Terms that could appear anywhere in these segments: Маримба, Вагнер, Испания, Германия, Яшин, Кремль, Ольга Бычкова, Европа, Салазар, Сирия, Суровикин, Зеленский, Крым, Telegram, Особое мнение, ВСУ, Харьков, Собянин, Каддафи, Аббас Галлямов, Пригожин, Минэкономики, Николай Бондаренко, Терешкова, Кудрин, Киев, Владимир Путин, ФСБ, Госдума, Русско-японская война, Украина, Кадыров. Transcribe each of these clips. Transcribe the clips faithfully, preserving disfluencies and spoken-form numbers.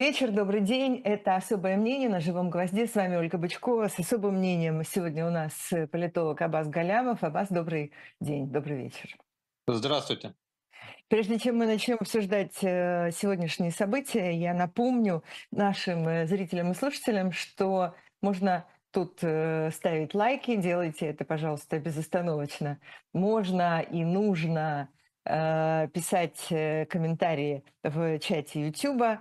Вечер, добрый день. Это «Особое мнение» на «Живом гвозде». С вами Ольга Бычкова. С особым мнением сегодня у нас политолог Аббас Галлямов. Аббас, добрый день, добрый вечер. Здравствуйте. Прежде чем мы начнем обсуждать сегодняшние события, я напомню нашим зрителям и слушателям, что можно тут ставить лайки, делайте это, пожалуйста, безостановочно. Можно и нужно писать комментарии в чате YouTube.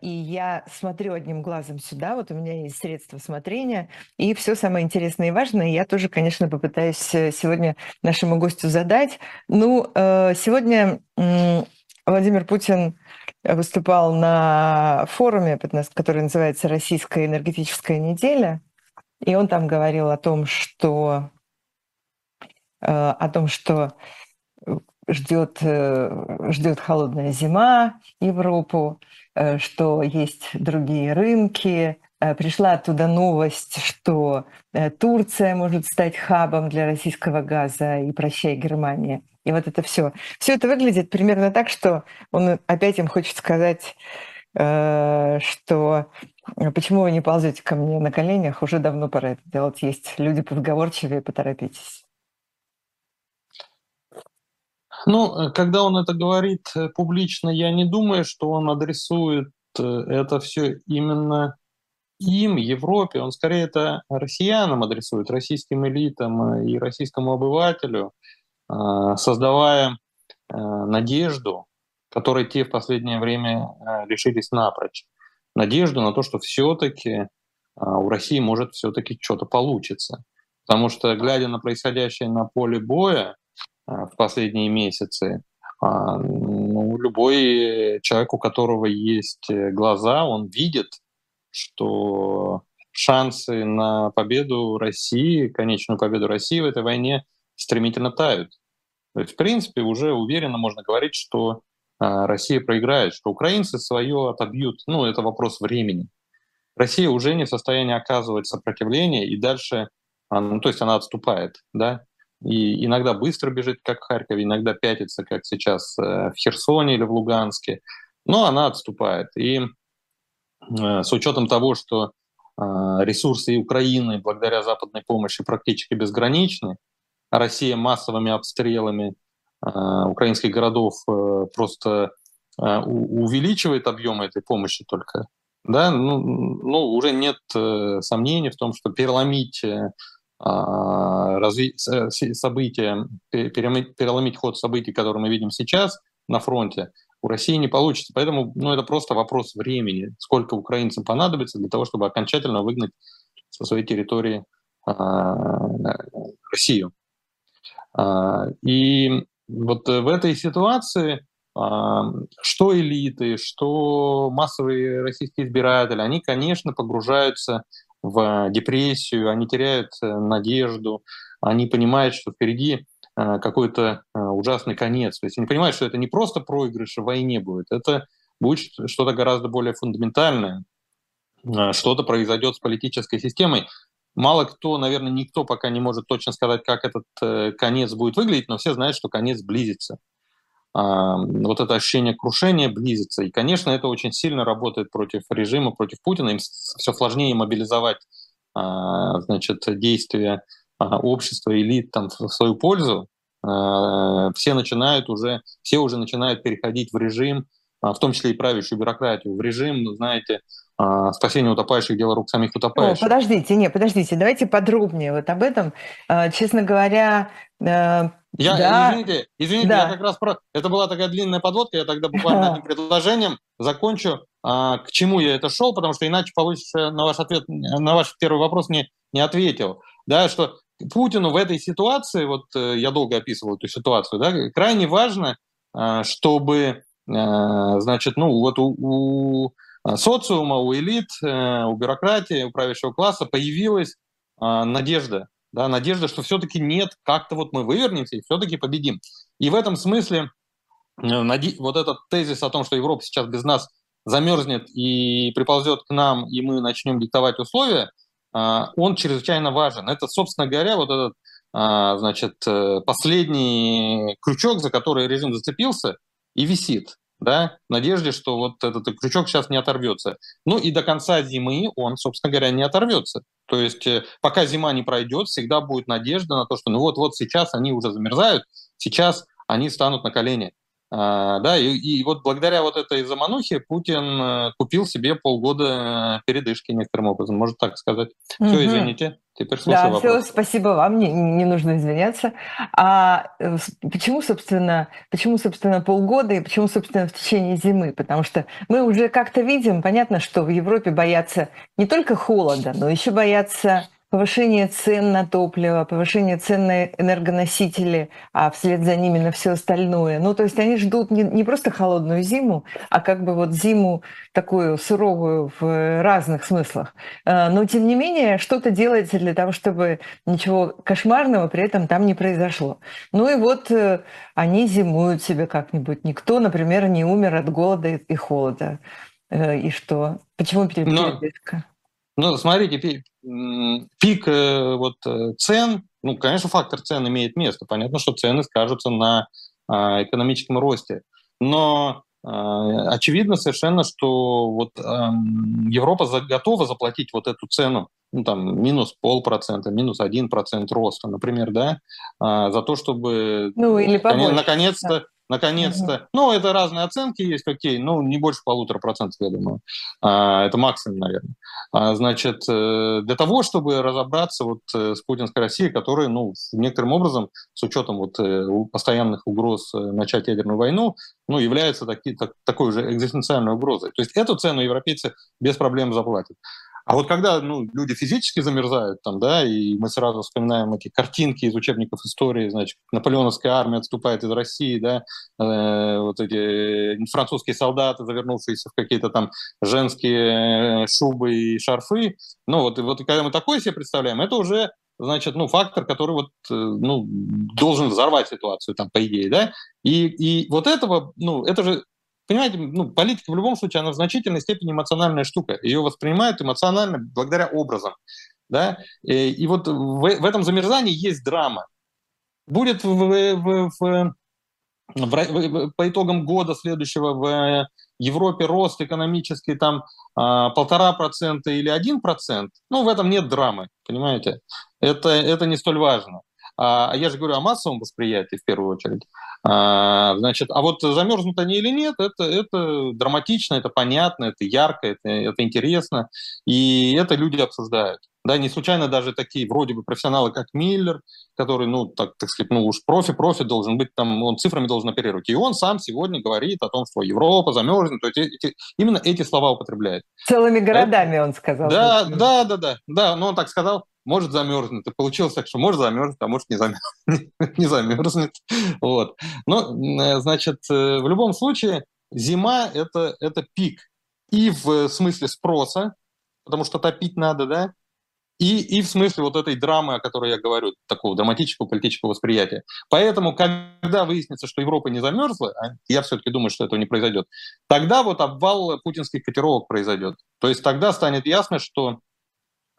И я смотрю одним глазом сюда, вот у меня есть средства смотрения, и все самое интересное и важное я тоже, конечно, попытаюсь сегодня нашему гостю задать. Ну, сегодня Владимир Путин выступал на форуме, который называется «Российская энергетическая неделя», и он там говорил о том, что, о том, что ждет, ждет холодная зима Европу, что есть другие рынки. Пришла оттуда новость, что Турция может стать хабом для российского газа, и прощай, Германия. И вот это все. Все это выглядит примерно так, что он опять им хочет сказать, что почему вы не ползете ко мне на коленях, уже давно пора это делать. Есть люди подговорчивее, поторопитесь. Ну, когда он это говорит публично, я не думаю, что он адресует это все именно им, Европе. Он скорее это россиянам адресует, российским элитам и российскому обывателю, создавая надежду, которой те в последнее время лишились напрочь. Надежду на то, что все-таки у России может все-таки что-то получиться. Потому что, глядя на происходящее на поле боя в последние месяцы, ну, любой человек, у которого есть глаза, он видит, что шансы на победу России, конечную победу России в этой войне стремительно тают. То есть, в принципе, уже уверенно можно говорить, что Россия проиграет, что украинцы свое отобьют. Ну, это вопрос времени. Россия уже не в состоянии оказывать сопротивление, и дальше, ну, то есть она отступает, да? И иногда быстро бежит, как в Харькове, иногда пятится, как сейчас в Херсоне или в Луганске. Но она отступает. И с учетом того, что ресурсы Украины благодаря западной помощи практически безграничны, а Россия массовыми обстрелами украинских городов просто увеличивает объем этой помощи только, да? ну, ну, уже нет сомнений в том, что переломить... Разви... события, переломить ход событий, которые мы видим сейчас на фронте, у России не получится. Поэтому ну, это просто вопрос времени, сколько украинцам понадобится для того, чтобы окончательно выгнать со своей территории Россию. И вот в этой ситуации что элиты, что массовые российские избиратели, они, конечно, погружаются в депрессию, они теряют надежду, они понимают, что впереди какой-то ужасный конец. То есть они понимают, что это не просто проигрыш в войне будет, это будет что-то гораздо более фундаментальное, что-то произойдет с политической системой. Мало кто, наверное, никто пока не может точно сказать, как этот конец будет выглядеть, но все знают, что конец близится. Вот это ощущение крушения близится. И, конечно, это очень сильно работает против режима, против Путина. Им все сложнее мобилизовать, значит, действия общества, элит там, в свою пользу. Все начинают уже, все уже начинают переходить в режим, в том числе и правящую бюрократию, в режим, ну, знаете, спасение утопающих, дело рук самих утопающих. О, подождите, не, подождите, давайте подробнее вот об этом. Честно говоря... Я, да. Извините, извините да. я как раз... Про... Это была такая длинная подводка, я тогда буквально одним предложением закончу, к чему я это шел, потому что иначе получится на ваш ответ, на ваш первый вопрос не, не ответил. Да, что Путину в этой ситуации, вот я долго описывал эту ситуацию, да, крайне важно, чтобы, значит, ну вот у, у социума, у элит, у бюрократии, у правящего класса появилась надежда. Да, надежда, что все-таки нет, как-то вот мы вывернемся и все-таки победим. И в этом смысле вот этот тезис о том, что Европа сейчас без нас замерзнет и приползет к нам, и мы начнем диктовать условия, он чрезвычайно важен. Это, собственно говоря, вот этот, значит, последний крючок, за который режим зацепился и висит. да, в надежде, что вот этот крючок сейчас не оторвется. Ну и до конца зимы он, собственно говоря, не оторвется. То есть пока зима не пройдет, всегда будет надежда на то, что ну вот-вот сейчас они уже замерзают, сейчас они станут на колени. А, да, и, и вот благодаря вот этой заманухе Путин купил себе полгода передышки некоторым образом, можно так сказать. Угу. Все, извините, теперь слушаю да, вопрос. Да, все, спасибо вам, не, не нужно извиняться. А почему, собственно, почему, собственно, полгода и почему, собственно, в течение зимы? Потому что мы уже как-то видим, понятно, что в Европе боятся не только холода, но еще боятся... повышение цен на топливо, повышение цен на энергоносители, а вслед за ними на все остальное. Ну, то есть они ждут не, не просто холодную зиму, а как бы вот зиму такую суровую в разных смыслах. Но, тем не менее, что-то делается для того, чтобы ничего кошмарного при этом там не произошло. Ну и вот они зимуют себе как-нибудь. Никто, например, не умер от голода и холода. И что? Почему передышка? Ну, смотрите, пик, пик вот, цен, ну, конечно, фактор цен имеет место. Понятно, что цены скажутся на экономическом росте. Но э, очевидно совершенно, что вот, э, Европа готова заплатить вот эту цену, ну, там, минус полпроцента, минус один процент роста, например, да, э, за то, чтобы... Ну, или побольше. Наконец-то... Наконец-то. Mm-hmm. Ну, это разные оценки есть, окей, ну, не больше полутора процентов, я думаю. А, это максимум, наверное. А, значит, для того, чтобы разобраться вот с путинской Россией, которая, ну, некоторым образом, с учетом вот постоянных угроз начать ядерную войну, ну, является таки, так, такой же экзистенциальной угрозой. То есть эту цену европейцы без проблем заплатят. А вот когда ну, люди физически замерзают, там, да, и мы сразу вспоминаем эти картинки из учебников истории, значит, наполеоновская армия отступает из России, да, э, вот эти французские солдаты, завернувшиеся в какие-то там женские шубы и шарфы, ну вот, вот когда мы такое себе представляем, это уже, значит, ну, фактор, который вот, ну, должен взорвать ситуацию, там, по идее, да, и, и вот этого, ну, это же... Понимаете, ну, политика в любом случае, она в значительной степени эмоциональная штука. Ее воспринимают эмоционально благодаря образам. Да? И, и вот в, в этом замерзании есть драма. Будет в, в, в, в, по итогам года следующего в Европе рост экономический там полтора процента или один процент. Ну, в этом нет драмы, понимаете? Это, это не столь важно. А я же говорю о массовом восприятии в первую очередь. А, значит, а вот замерзнут они или нет, это, это драматично, это понятно, это ярко, это, это интересно, и это люди обсуждают. Да, не случайно даже такие вроде бы профессионалы, как Миллер, который, ну, так, так сказать, ну уж профи, профи должен быть, там, он цифрами должен оперировать. И он сам сегодня говорит о том, что Европа замерзнет, то есть эти, именно эти слова употребляет. Целыми городами это, он сказал. Да, да, да, да, да, но он так сказал. Может, замерзнет. И получилось так, что может замерзнет, а может, не замерзнет. не замерзнет. Вот. Но, значит, в любом случае, зима это, это пик. И в смысле спроса, потому что топить надо, да, и, и в смысле вот этой драмы, о которой я говорю, такого драматического политического восприятия. Поэтому, когда выяснится, что Европа не замерзла, я все-таки думаю, что этого не произойдет, тогда вот обвал путинских котировок произойдет. То есть тогда станет ясно, что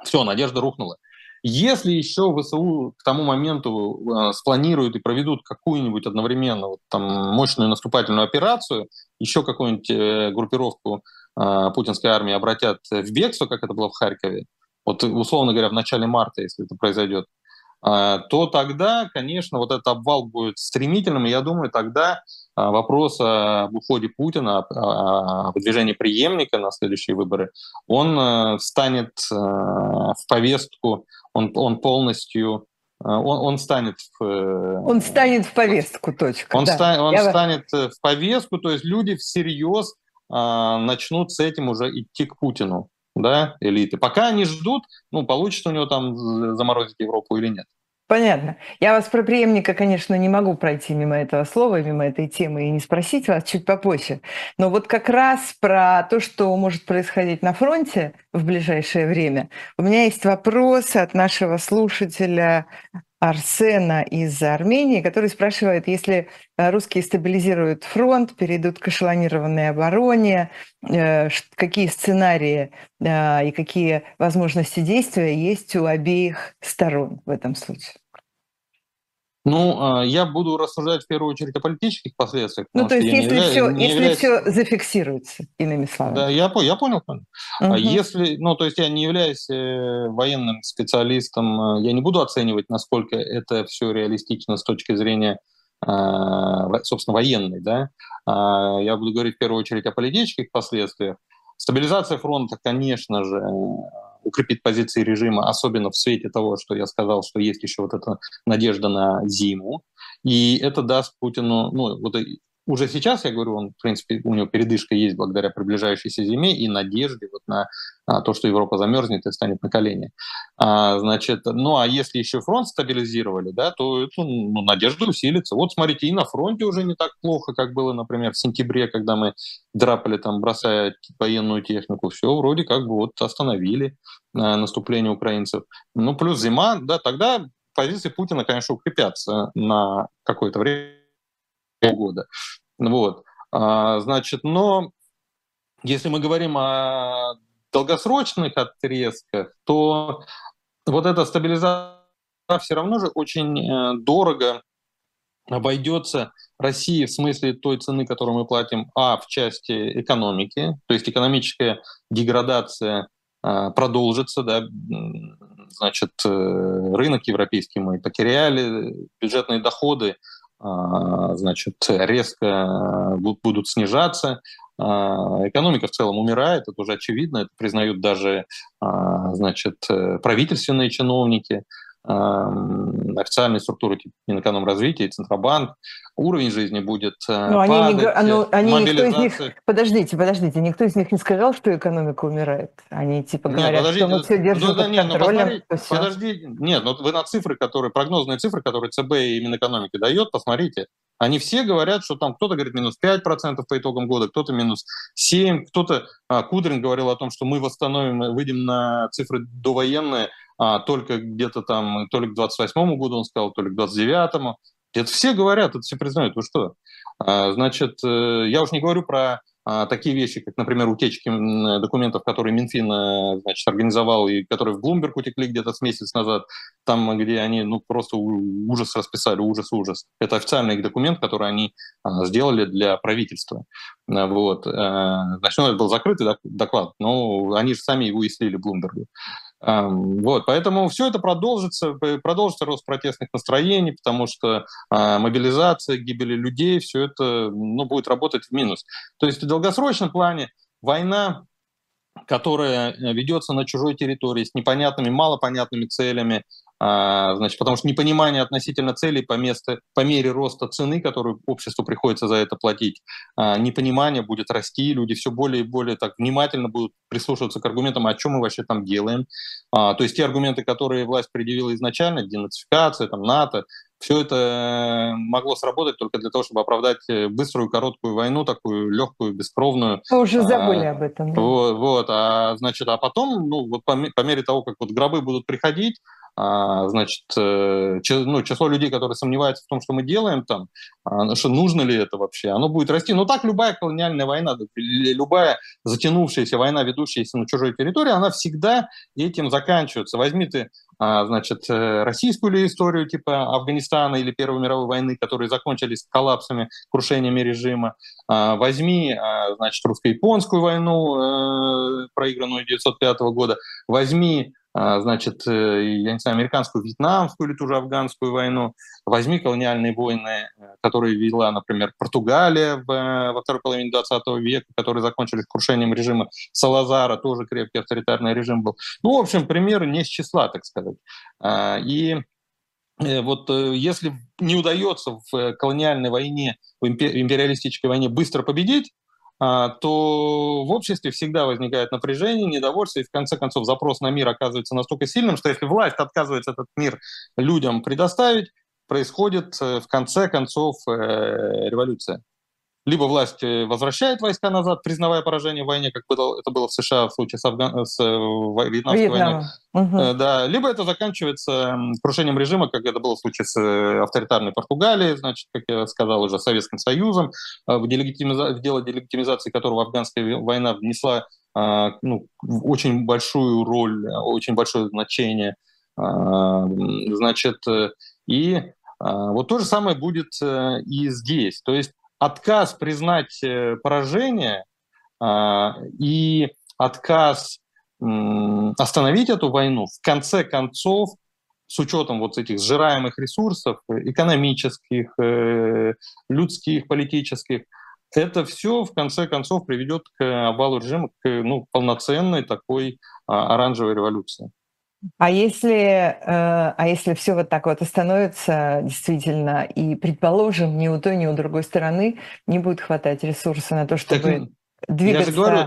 все, надежда рухнула. Если еще ВСУ к тому моменту э, спланируют и проведут какую-нибудь одновременно вот, там, мощную наступательную операцию, еще какую-нибудь э, группировку э, путинской армии обратят в бегство, как это было в Харькове, вот, условно говоря, в начале марта, если это произойдет, э, то тогда, конечно, вот этот обвал будет стремительным, и я думаю, тогда э, вопрос об уходе Путина, о, о выдвижении преемника на следующие выборы, он э, встанет э, в повестку. Он, он полностью, он, он станет... В, он станет в повестку, точка. Он, да. ста, он станет в повестку, то есть люди всерьез а, начнут с этим уже идти к Путину, да, элиты. Пока они ждут, ну, получится у него там заморозить Европу или нет. Понятно. Я вас про преемника, конечно, не могу пройти мимо этого слова, мимо этой темы и не спросить вас чуть попозже. Но вот как раз про то, что может происходить на фронте в ближайшее время, у меня есть вопрос от нашего слушателя Арсена из Армении, который спрашивает, если русские стабилизируют фронт, перейдут к эшелонированной обороне, какие сценарии и какие возможности действия есть у обеих сторон в этом случае? Ну, я буду рассуждать в первую очередь о политических последствиях. Ну, то есть, если, являюсь, все, если являюсь... все зафиксируется, иными словами. Да, я, я понял. понял. Угу. Если, ну, то есть, я не являюсь военным специалистом, я не буду оценивать, насколько это все реалистично с точки зрения, собственно, военной. Да? Я буду говорить в первую очередь о политических последствиях. Стабилизация фронта, конечно же, укрепит позиции режима, особенно в свете того, что я сказал, что есть еще вот эта надежда на зиму. И это даст Путину... Ну, вот уже сейчас, я говорю, он, в принципе, у него передышка есть благодаря приближающейся зиме и надежде вот на то, что Европа замерзнет и станет на колени. А, значит, ну, а если еще фронт стабилизировали, да, то это, ну, надежда усилится. Вот, смотрите, и на фронте уже не так плохо, как было, например, в сентябре, когда мы драпали, там, бросая военную технику. Все вроде как бы вот остановили а, наступление украинцев. Ну, плюс зима, да, тогда позиции Путина, конечно, укрепятся на какое-то время. Года. Вот. А, значит, но если мы говорим о долгосрочных отрезках, то вот эта стабилизация все равно же очень дорого обойдется России в смысле той цены, которую мы платим, а в части экономики, то есть экономическая деградация а, продолжится, да, значит, рынок европейский мы потеряли, бюджетные доходы значит, резко будут снижаться. Экономика в целом умирает, это уже очевидно, это признают даже, значит, правительственные чиновники, официальные структуры типа Минэкономразвития, Центробанк. Уровень жизни будет но падать, они, но они, мобилизация... Никто из них, подождите, подождите, никто из них не сказал, что экономика умирает. Они типа говорят, нет, подождите, что мы все держим под нет, контролем. Ну, все. Подождите, нет, ну вы на цифры, которые, прогнозные цифры, которые ЦБ и Минэкономики дает, посмотрите. Они все говорят, что там кто-то говорит минус пять процентов по итогам года, кто-то минус семь процентов, кто-то... А, Кудрин говорил о том, что мы восстановим, выйдем на цифры довоенные а, только где-то там, то ли к двадцать восьмому году он сказал, то ли к двадцать девятому. Это все говорят, это все признают. Вы что? А, значит, я уж не говорю про а, такие вещи, как, например, утечки документов, которые Минфин, значит, организовал и которые в Bloomberg утекли где-то с месяц назад, там, где они, ну, просто ужас расписали, ужас-ужас. Это официальный их документ, который они а, сделали для правительства. Вот. А, значит, ну, это был закрытый доклад, но они же сами его и слили Bloomberg. Вот, поэтому все это продолжится, продолжится рост протестных настроений, потому что а, мобилизация, гибели людей, все это, ну, будет работать в минус. То есть в долгосрочном плане война, которая ведется на чужой территории с непонятными, малопонятными целями, а, значит, потому что непонимание относительно целей по, месту, по мере роста цены, которую обществу приходится за это платить, а, непонимание будет расти, люди все более и более так внимательно будут прислушиваться к аргументам, о чем мы вообще там делаем. А, то есть те аргументы, которые власть предъявила изначально, денацификация, там, НАТО, все это могло сработать только для того, чтобы оправдать быструю, короткую войну, такую легкую, бескровную. Мы уже забыли а, об этом. Да? Вот, вот, а, значит, а потом, ну, вот по, по мере того, как вот гробы будут приходить, значит, ну, число людей, которые сомневаются в том, что мы делаем там, что нужно ли это вообще, оно будет расти. Но так любая колониальная война, любая затянувшаяся война, ведущаяся на чужой территории, она всегда этим заканчивается. Возьми ты, значит, российскую ли историю типа Афганистана или Первой мировой войны, которые закончились коллапсами, крушениями режима. Возьми, значит, русско-японскую войну, проигранную тысяча девятьсот пятого года. Возьми, значит, я не знаю, американскую, вьетнамскую или ту же афганскую войну. Возьми колониальные войны, которые вела, например, Португалия во второй половине двадцатого века, которые закончились крушением режима Салазара, тоже крепкий авторитарный режим был. Ну, в общем, примеры не с числа, так сказать. И вот если не удается в колониальной войне, в империалистической войне быстро победить, то в обществе всегда возникает напряжение, недовольство, и в конце концов запрос на мир оказывается настолько сильным, что если власть отказывается этот мир людям предоставить, происходит в конце концов революция. Либо власть возвращает войска назад, признавая поражение в войне, как это было в США в случае с, Афган... с Вьетнамской Вьетнам. войной. Угу. Да. Либо это заканчивается крушением режима, как это было в случае с авторитарной Португалией, значит, как я сказал уже, Советским Союзом, в, делегитимиза... в дело делегитимизации которого афганская война внесла, ну, очень большую роль, очень большое значение. Значит, и Вот то же самое будет и здесь. То есть отказ признать поражение и отказ остановить эту войну, в конце концов, с учетом вот этих сжираемых ресурсов, экономических, людских, политических, это все, в конце концов, приведет к обвалу режима, к ну, полноценной такой оранжевой революции. А если, а если все вот так вот остановится действительно, и, предположим, ни у той, ни у другой стороны не будет хватать ресурса на то, чтобы так, двигаться, говорю,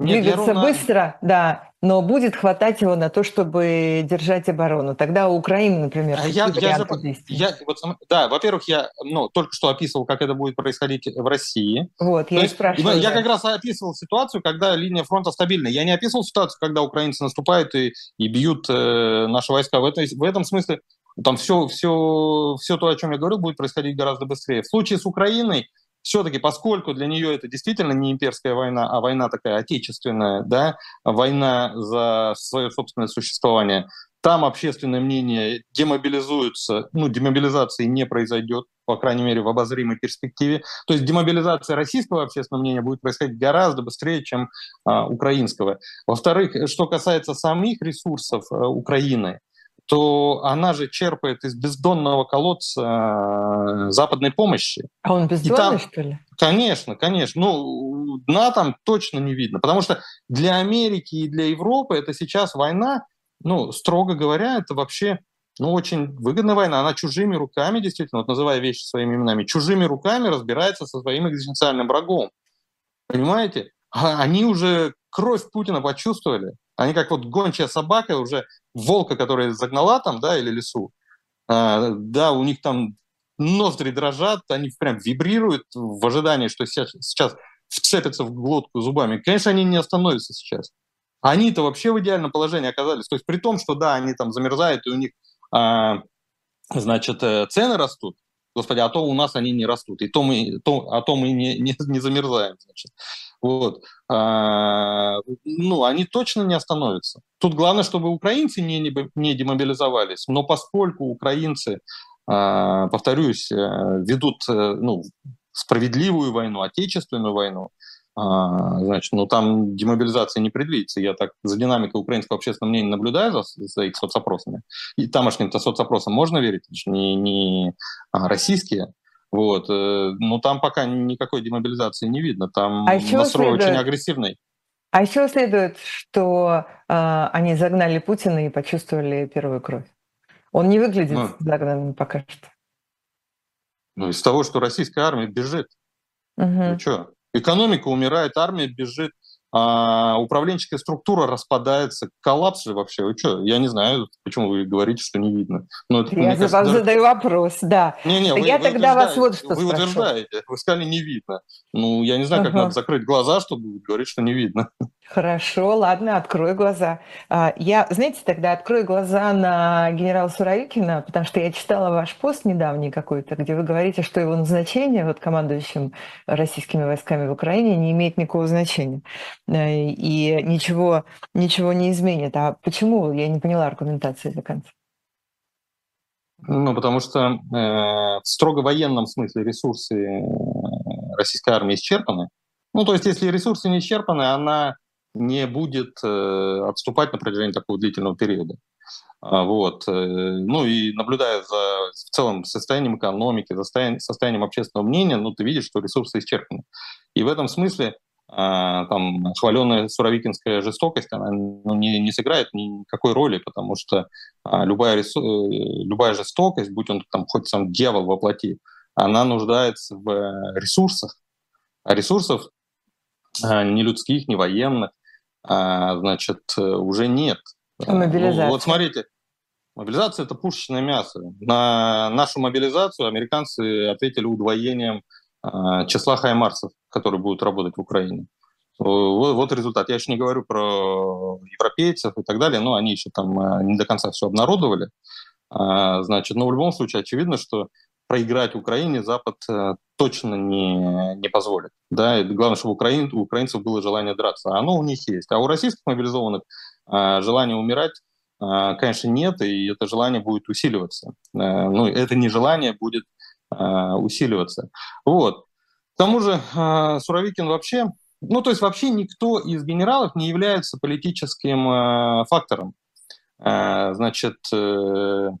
нет, двигаться ровно... быстро, да, но будет хватать его на то, чтобы держать оборону. Тогда у Украины, например, какие я, варианты действий? Я, вот, да, во-первых, я ну, только что описывал, как это будет происходить в России. Вот, я, есть, спрашиваю, я да. как раз описывал ситуацию, когда линия фронта стабильна. Я не описывал ситуацию, когда украинцы наступают и, и бьют э, наши войска. В, это, в этом смысле там все, все, все то, о чем я говорил, будет происходить гораздо быстрее. В случае с Украиной, все-таки, поскольку для нее это действительно не имперская война, а война такая отечественная, да, война за свое собственное существование, там общественное мнение демобилизуется, ну, демобилизации не произойдет, по крайней мере, в обозримой перспективе. То есть демобилизация российского общественного мнения будет происходить гораздо быстрее, чем а, украинского. Во-вторых, что касается самих ресурсов а, Украины, то она же черпает из бездонного колодца западной помощи. А он бездонный, там, что ли? Конечно, конечно. Ну, дна там точно не видно. Потому что для Америки и для Европы это сейчас война, ну, строго говоря, это вообще ну, очень выгодная война. Она чужими руками, действительно, вот называя вещи своими именами, чужими руками разбирается со своим экзистенциальным врагом. Понимаете? Они уже кровь Путина почувствовали. Они как вот гончая собака, уже волка, который загнала там, да, или лису. А, да, у них там ноздри дрожат, они прям вибрируют в ожидании, что сейчас, сейчас вцепятся в глотку зубами. Конечно, они не остановятся сейчас. Они-то вообще в идеальном положении оказались. То есть при том, что да, они там замерзают, и у них, а, значит, цены растут. Господи, а то у нас они не растут, и то мы, то, а то мы не, не, не замерзаем, значит. Вот. А, ну, они точно не остановятся. Тут главное, чтобы украинцы не, не демобилизовались, но поскольку украинцы, а, повторюсь, ведут ну, справедливую войну, отечественную войну, а, значит, ну, там демобилизации не предвидится. Я так за динамикой украинского общественного мнения наблюдаю за, за их соцопросами. И тамошним-то соцопросам можно верить, не, не а, российские. Вот. Но там пока никакой демобилизации не видно. Там а настрой следует... очень агрессивный. А еще следует, что э, они загнали Путина и почувствовали первую кровь. Он не выглядит ну, загнанным пока что. Ну, из того, что российская армия бежит. Угу. Ну что? Экономика умирает, армия бежит, а управленческая структура распадается. Коллапс же вообще. Вы что? Я не знаю, почему вы говорите, что не видно. Но это, я кажется, вам даже... задаю вопрос, да. Не, не, вы, я вы тогда вас вот что Вы спрошу. утверждаете, вы сказали не видно. Ну, я не знаю, как угу. надо закрыть глаза, чтобы говорить, что не видно. Хорошо, ладно, открою глаза. Я, знаете, тогда открою глаза на генерала Суровикина, потому что я читала ваш пост недавний какой-то, где вы говорите, что его назначение вот командующим российскими войсками в Украине не имеет никакого значения и ничего, ничего не изменит. А почему? Я не поняла аргументации до конца. Ну, потому что э, в строго военном смысле ресурсы российской армии исчерпаны. Ну, то есть, если ресурсы не исчерпаны, она не будет э, отступать на протяжении такого длительного периода. Вот. Ну и наблюдая за в целом состоянием экономики, состоянием, состоянием общественного мнения, ну, ты видишь, что ресурсы исчерпаны. И в этом смысле там хваленая суровикинская жестокость, она ну, не, не сыграет никакой роли, потому что а, любая, ресу... любая жестокость, будь он там хоть сам дьявол во плоти, она нуждается в ресурсах, а ресурсов а, ни людских, ни военных, а, значит, уже нет. Мобилизация. Ну, вот смотрите, мобилизация — это пушечное мясо. На нашу мобилизацию американцы ответили удвоением числа хаймарсов, которые будут работать в Украине. Вот, вот результат. Я еще не говорю про европейцев и так далее, но они еще там не до конца все обнародовали. Значит, но в любом случае очевидно, что проиграть Украине Запад точно не, не позволит. Да? И главное, чтобы украин, у украинцев было желание драться. Оно у них есть. А у российских мобилизованных желание умирать конечно, нет, и это желание будет усиливаться. Ну, это нежелание будет усиливаться. Вот. К тому же Суровикин вообще... Ну, то есть вообще никто из генералов не является политическим фактором. Значит, поэтому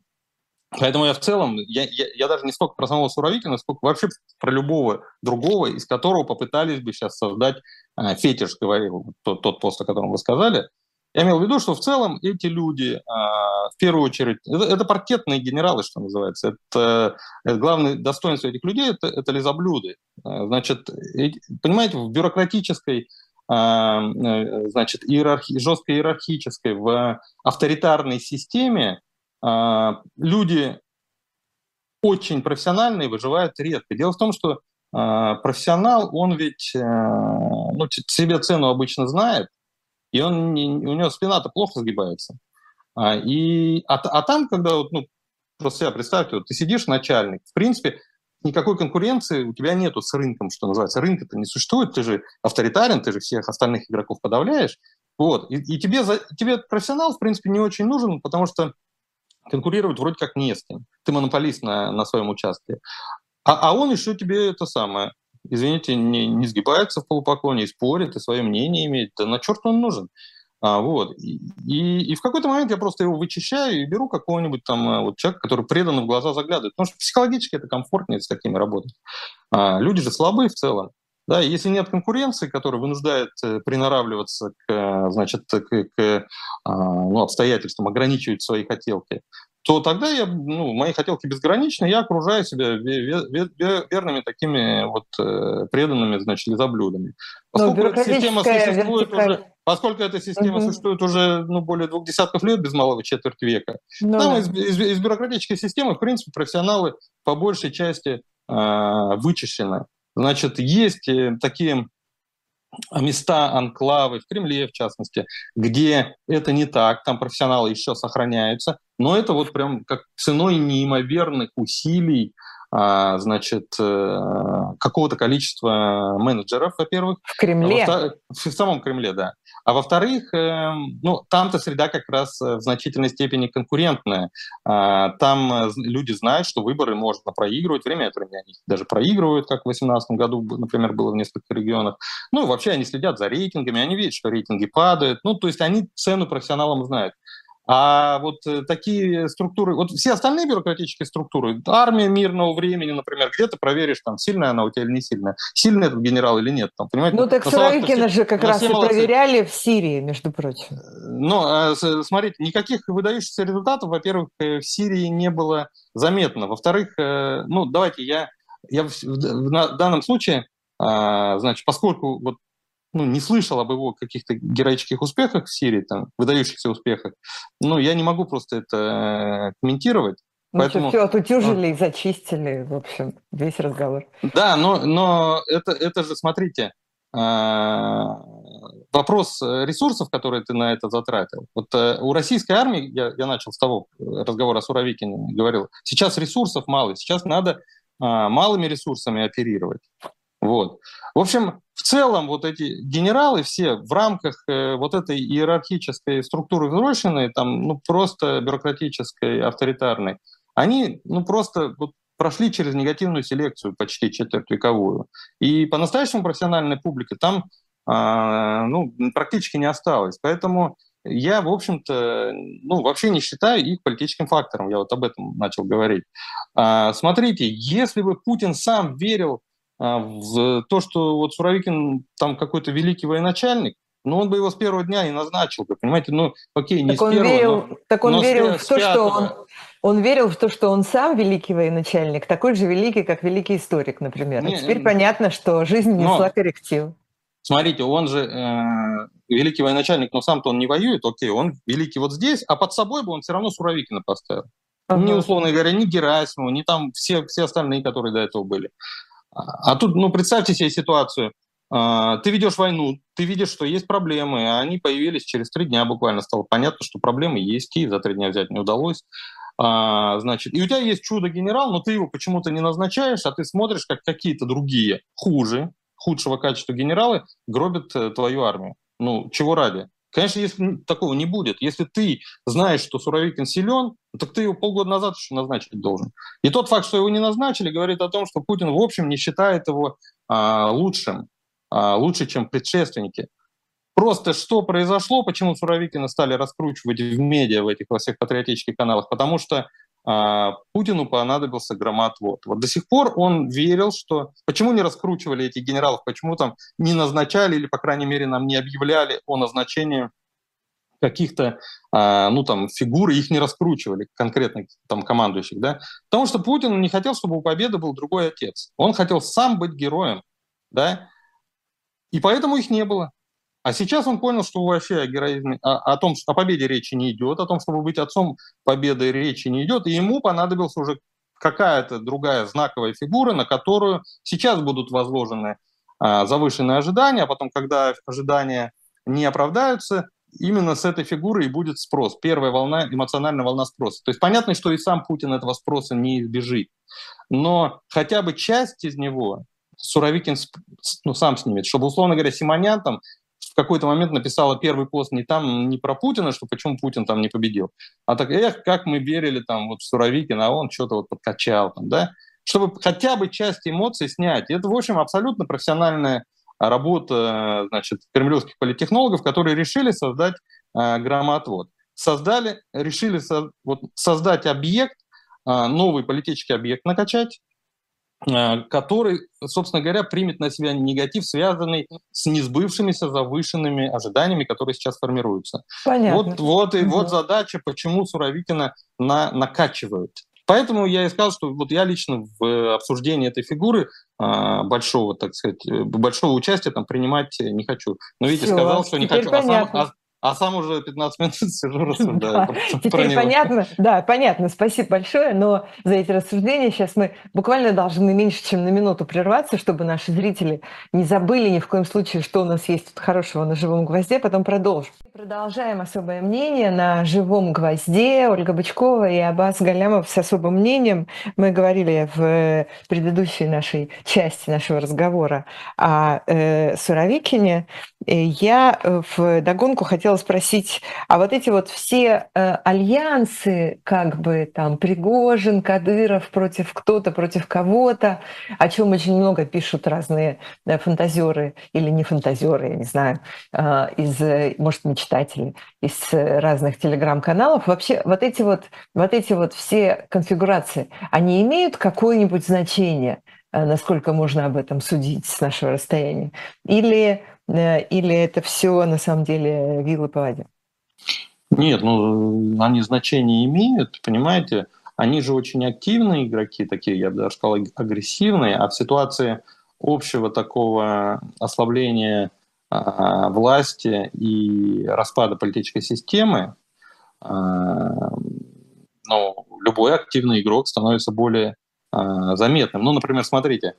я в целом, я, я, я даже не столько про самого Суровикина, сколько вообще про любого другого, из которого попытались бы сейчас создать фетиш, говорил тот, тот пост, о котором вы сказали. Я имел в виду, что в целом эти люди, в первую очередь, это, это паркетные генералы, что называется. Это, это главное достоинство этих людей, это, это лизоблюды. Значит, понимаете, в бюрократической, значит, иерархи, жестко иерархической, в авторитарной системе люди очень профессиональные выживают редко. Дело в том, что профессионал, он ведь ну, себе цену обычно знает, и он, у него спина-то плохо сгибается. А, и, а, а там, когда, вот, ну, просто себя представьте, вот, ты сидишь начальник, в принципе, никакой конкуренции у тебя нету с рынком, что называется. Рынка-то не существует, ты же авторитарен, ты же всех остальных игроков подавляешь. Вот. И, и тебе, за, тебе профессионал, в принципе, не очень нужен, потому что конкурировать вроде как не с кем. Ты монополист на, на своем участке. А, а он еще тебе это самое... Извините, не, не сгибается в полупоклоне, и спорит, и свое мнение имеет. Да на черт он нужен. А, вот. И, и, и в какой-то момент я просто его вычищаю и беру какого-нибудь там вот, человека, который преданно в глаза заглядывает. Потому что психологически это комфортнее с такими работать. А, люди же слабые в целом. Да? И если нет конкуренции, которая вынуждает приноравливаться к, значит, к, к ну, обстоятельствам, ограничивать свои хотелки, то тогда я, ну, мои хотелки безграничны, я окружаю себя верными такими вот преданными, значит, лизоблюдами. Поскольку, ну, эта система существует уже, поскольку эта система угу. существует уже ну, более двух десятков лет, без малого четверть века, ну, там да. из, из, из бюрократической системы, в принципе, профессионалы по большей части э, вычищены. Значит, есть такие места, анклавы, в Кремле, в частности, где это не так, там профессионалы еще сохраняются, но это вот прям как ценой неимоверных усилий, значит, какого-то количества менеджеров, во-первых. В Кремле? В самом Кремле, да. А во-вторых, ну, там-то среда как раз в значительной степени конкурентная. Там люди знают, что выборы можно проигрывать. Время от времени они даже проигрывают, как в две тысячи восемнадцатом году, например, было в нескольких регионах. Ну, вообще они следят за рейтингами, они видят, что рейтинги падают. Ну, то есть они цену профессионалам знают. А вот такие структуры, вот все остальные бюрократические структуры, армия мирного времени, например, где ты проверишь, там, сильная она у тебя или не сильная, сильный этот генерал или нет, там, понимаете? Ну, так Суровикина же как раз и проверяли в Сирии, между прочим. Ну, смотрите, никаких выдающихся результатов, во-первых, в Сирии не было заметно, во-вторых, ну, давайте я, я в, в данном случае, значит, поскольку вот ну, не слышал об его каких-то героических успехах в Сирии, там, выдающихся успехах, ну, я не могу просто это комментировать. Ну, поэтому... все отутюжили, ну, и зачистили, в общем, весь разговор. Да, но, но это, это же, смотрите, вопрос ресурсов, которые ты на это затратил. Вот у российской армии, я, я начал с того разговора о Суровикине, говорил, сейчас ресурсов мало, сейчас надо малыми ресурсами оперировать. Вот. В общем, в целом вот эти генералы все в рамках э, вот этой иерархической структуры взросленной, там, ну, просто бюрократической, авторитарной, они, ну, просто вот прошли через негативную селекцию почти четвертьвековую. И по-настоящему профессиональной публики там э, ну, практически не осталось. Поэтому я, в общем-то, ну, вообще не считаю их политическим фактором. Я вот об этом начал говорить. Э, смотрите, если бы Путин сам верил в то, что вот Суровикин там какой-то великий военачальник, но он бы его с первого дня и назначил, понимаете, ну, окей, не так с он первого, верил, но, так он но верил с, в то, что он, он верил в то, что он сам великий военачальник, такой же великий, как великий историк, например. Не, а теперь не, понятно, что жизнь внесла корректив. Смотрите, он же э, великий военачальник, но сам-то он не воюет, окей, он великий вот здесь, а под собой бы он все равно Суровикина поставил. Ага. Ни, условно говоря, ни Герасимова, ни там все, все остальные, которые до этого были. А тут, ну, представьте себе ситуацию. Ты ведешь войну, ты видишь, что есть проблемы, а они появились через три дня буквально. Стало понятно, что проблемы есть, Киев за три дня взять не удалось. А, значит, и у тебя есть чудо-генерал, но ты его почему-то не назначаешь, а ты смотришь, как какие-то другие хуже, худшего качества генералы гробят твою армию. Ну, чего ради? Конечно, если такого не будет. Если ты знаешь, что Суровикин силен, так ты его полгода назад еще назначить должен. И тот факт, что его не назначили, говорит о том, что Путин, в общем, не считает его а, лучшим, а, лучше, чем предшественники. Просто что произошло, почему Суровикина стали раскручивать в медиа, в этих во всех патриотических каналах? Потому что а, Путину понадобился громоотвод. Вот до сих пор он верил, что... Почему не раскручивали этих генералов? Почему там не назначали или, по крайней мере, нам не объявляли о назначении каких-то а, ну, там, фигур, их не раскручивали, конкретно там, командующих? Да? Потому что Путин не хотел, чтобы у победы был другой отец. Он хотел сам быть героем. Да? И поэтому их не было. А сейчас он понял, что вообще о героизме, о, о том, что о победе речи не идет, о том, чтобы быть отцом победы речи не идет, и ему понадобилась уже какая-то другая знаковая фигура, на которую сейчас будут возложены а, завышенные ожидания, а потом, когда ожидания не оправдаются, именно с этой фигуры и будет спрос. Первая волна, эмоциональная волна спроса. То есть понятно, что и сам Путин этого спроса не избежит, но хотя бы часть из него Суровикин ну, сам снимет, чтобы, условно говоря, Симонян там в какой-то момент написала первый пост не там, не про Путина, что почему Путин там не победил, а так, эх, как мы верили там вот в Суровикина, а он что-то вот подкачал там, да, чтобы хотя бы часть эмоций снять. И это, в общем, абсолютно профессиональная работа, значит, кремлевских политтехнологов, которые решили создать э, громоотвод. Создали, решили со, вот, создать объект, э, новый политический объект накачать, который, собственно говоря, примет на себя негатив, связанный с несбывшимися завышенными ожиданиями, которые сейчас формируются. Понятно. Вот, вот, и угу. вот задача, почему Суровикина на, накачивают. Поэтому я и сказал, что вот я лично в обсуждении этой фигуры а, большого, так сказать, большого участия там принимать не хочу. Но видите, Все, сказал, что не хочу. А сам уже пятнадцать минут сижу, рассуждаю. Да, теперь понятно, да, понятно, спасибо большое, но за эти рассуждения сейчас мы буквально должны меньше, чем на минуту прерваться, чтобы наши зрители не забыли ни в коем случае, что у нас есть тут хорошего на «Живом гвозде», потом продолжим. Продолжаем «Особое мнение» на «Живом гвозде». Ольга Бычкова и Аббас Галлямов с особым мнением. Мы говорили в предыдущей нашей части нашего разговора о э, Суровикине. Я вдогонку хотела спросить, а вот эти вот все э, альянсы, как бы там Пригожин, Кадыров против кто-то, против кого-то, о чем очень много пишут разные э, фантазеры или не фантазеры, я не знаю, э, из, может, не читатели, из разных телеграм-каналов. Вообще вот эти вот, вот эти вот все конфигурации, они имеют какое-нибудь значение, э, насколько можно об этом судить с нашего расстояния? Или... Или это все на самом деле вилы по воде? Нет, ну они значение имеют, понимаете? Они же очень активные игроки, такие, я бы даже сказал, агрессивные. А в ситуации общего такого ослабления а, власти и распада политической системы, а, ну, любой активный игрок становится более а, заметным. Ну, например, смотрите,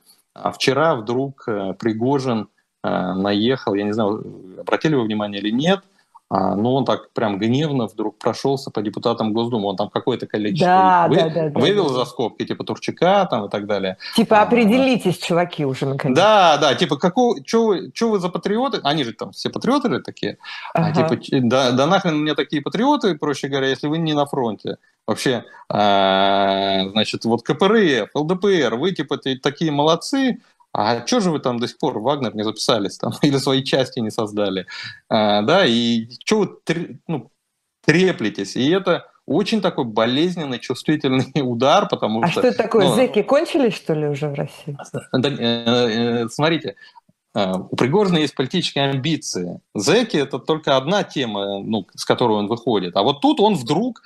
вчера вдруг Пригожин наехал, я не знаю, обратили вы внимание или нет, но он так прям гневно вдруг прошелся по депутатам Госдумы, он там какое-то количество да, вы... да, да, вывел да, за скобки, типа Турчака там и так далее. Типа определитесь, а, чуваки, уже наконец. Да, да, типа, какого, что вы, что вы за патриоты, они же там все патриоты же такие, ага. а, типа, да, да нахрен мне такие патриоты, проще говоря, если вы не на фронте. Вообще, а, значит, вот КПРФ, ЛДПР, вы типа такие молодцы, а что же вы там до сих пор Вагнер не записались там, или свои части не создали? А, да, и что вы тр... ну, треплетесь? И это очень такой болезненный, чувствительный удар, потому а что... А что это такое? Ну, зэки кончились, что ли, уже в России? Да, э, э, смотрите, э, у Пригожина есть политические амбиции. Зэки — это только одна тема, ну, с которой он выходит. А вот тут он вдруг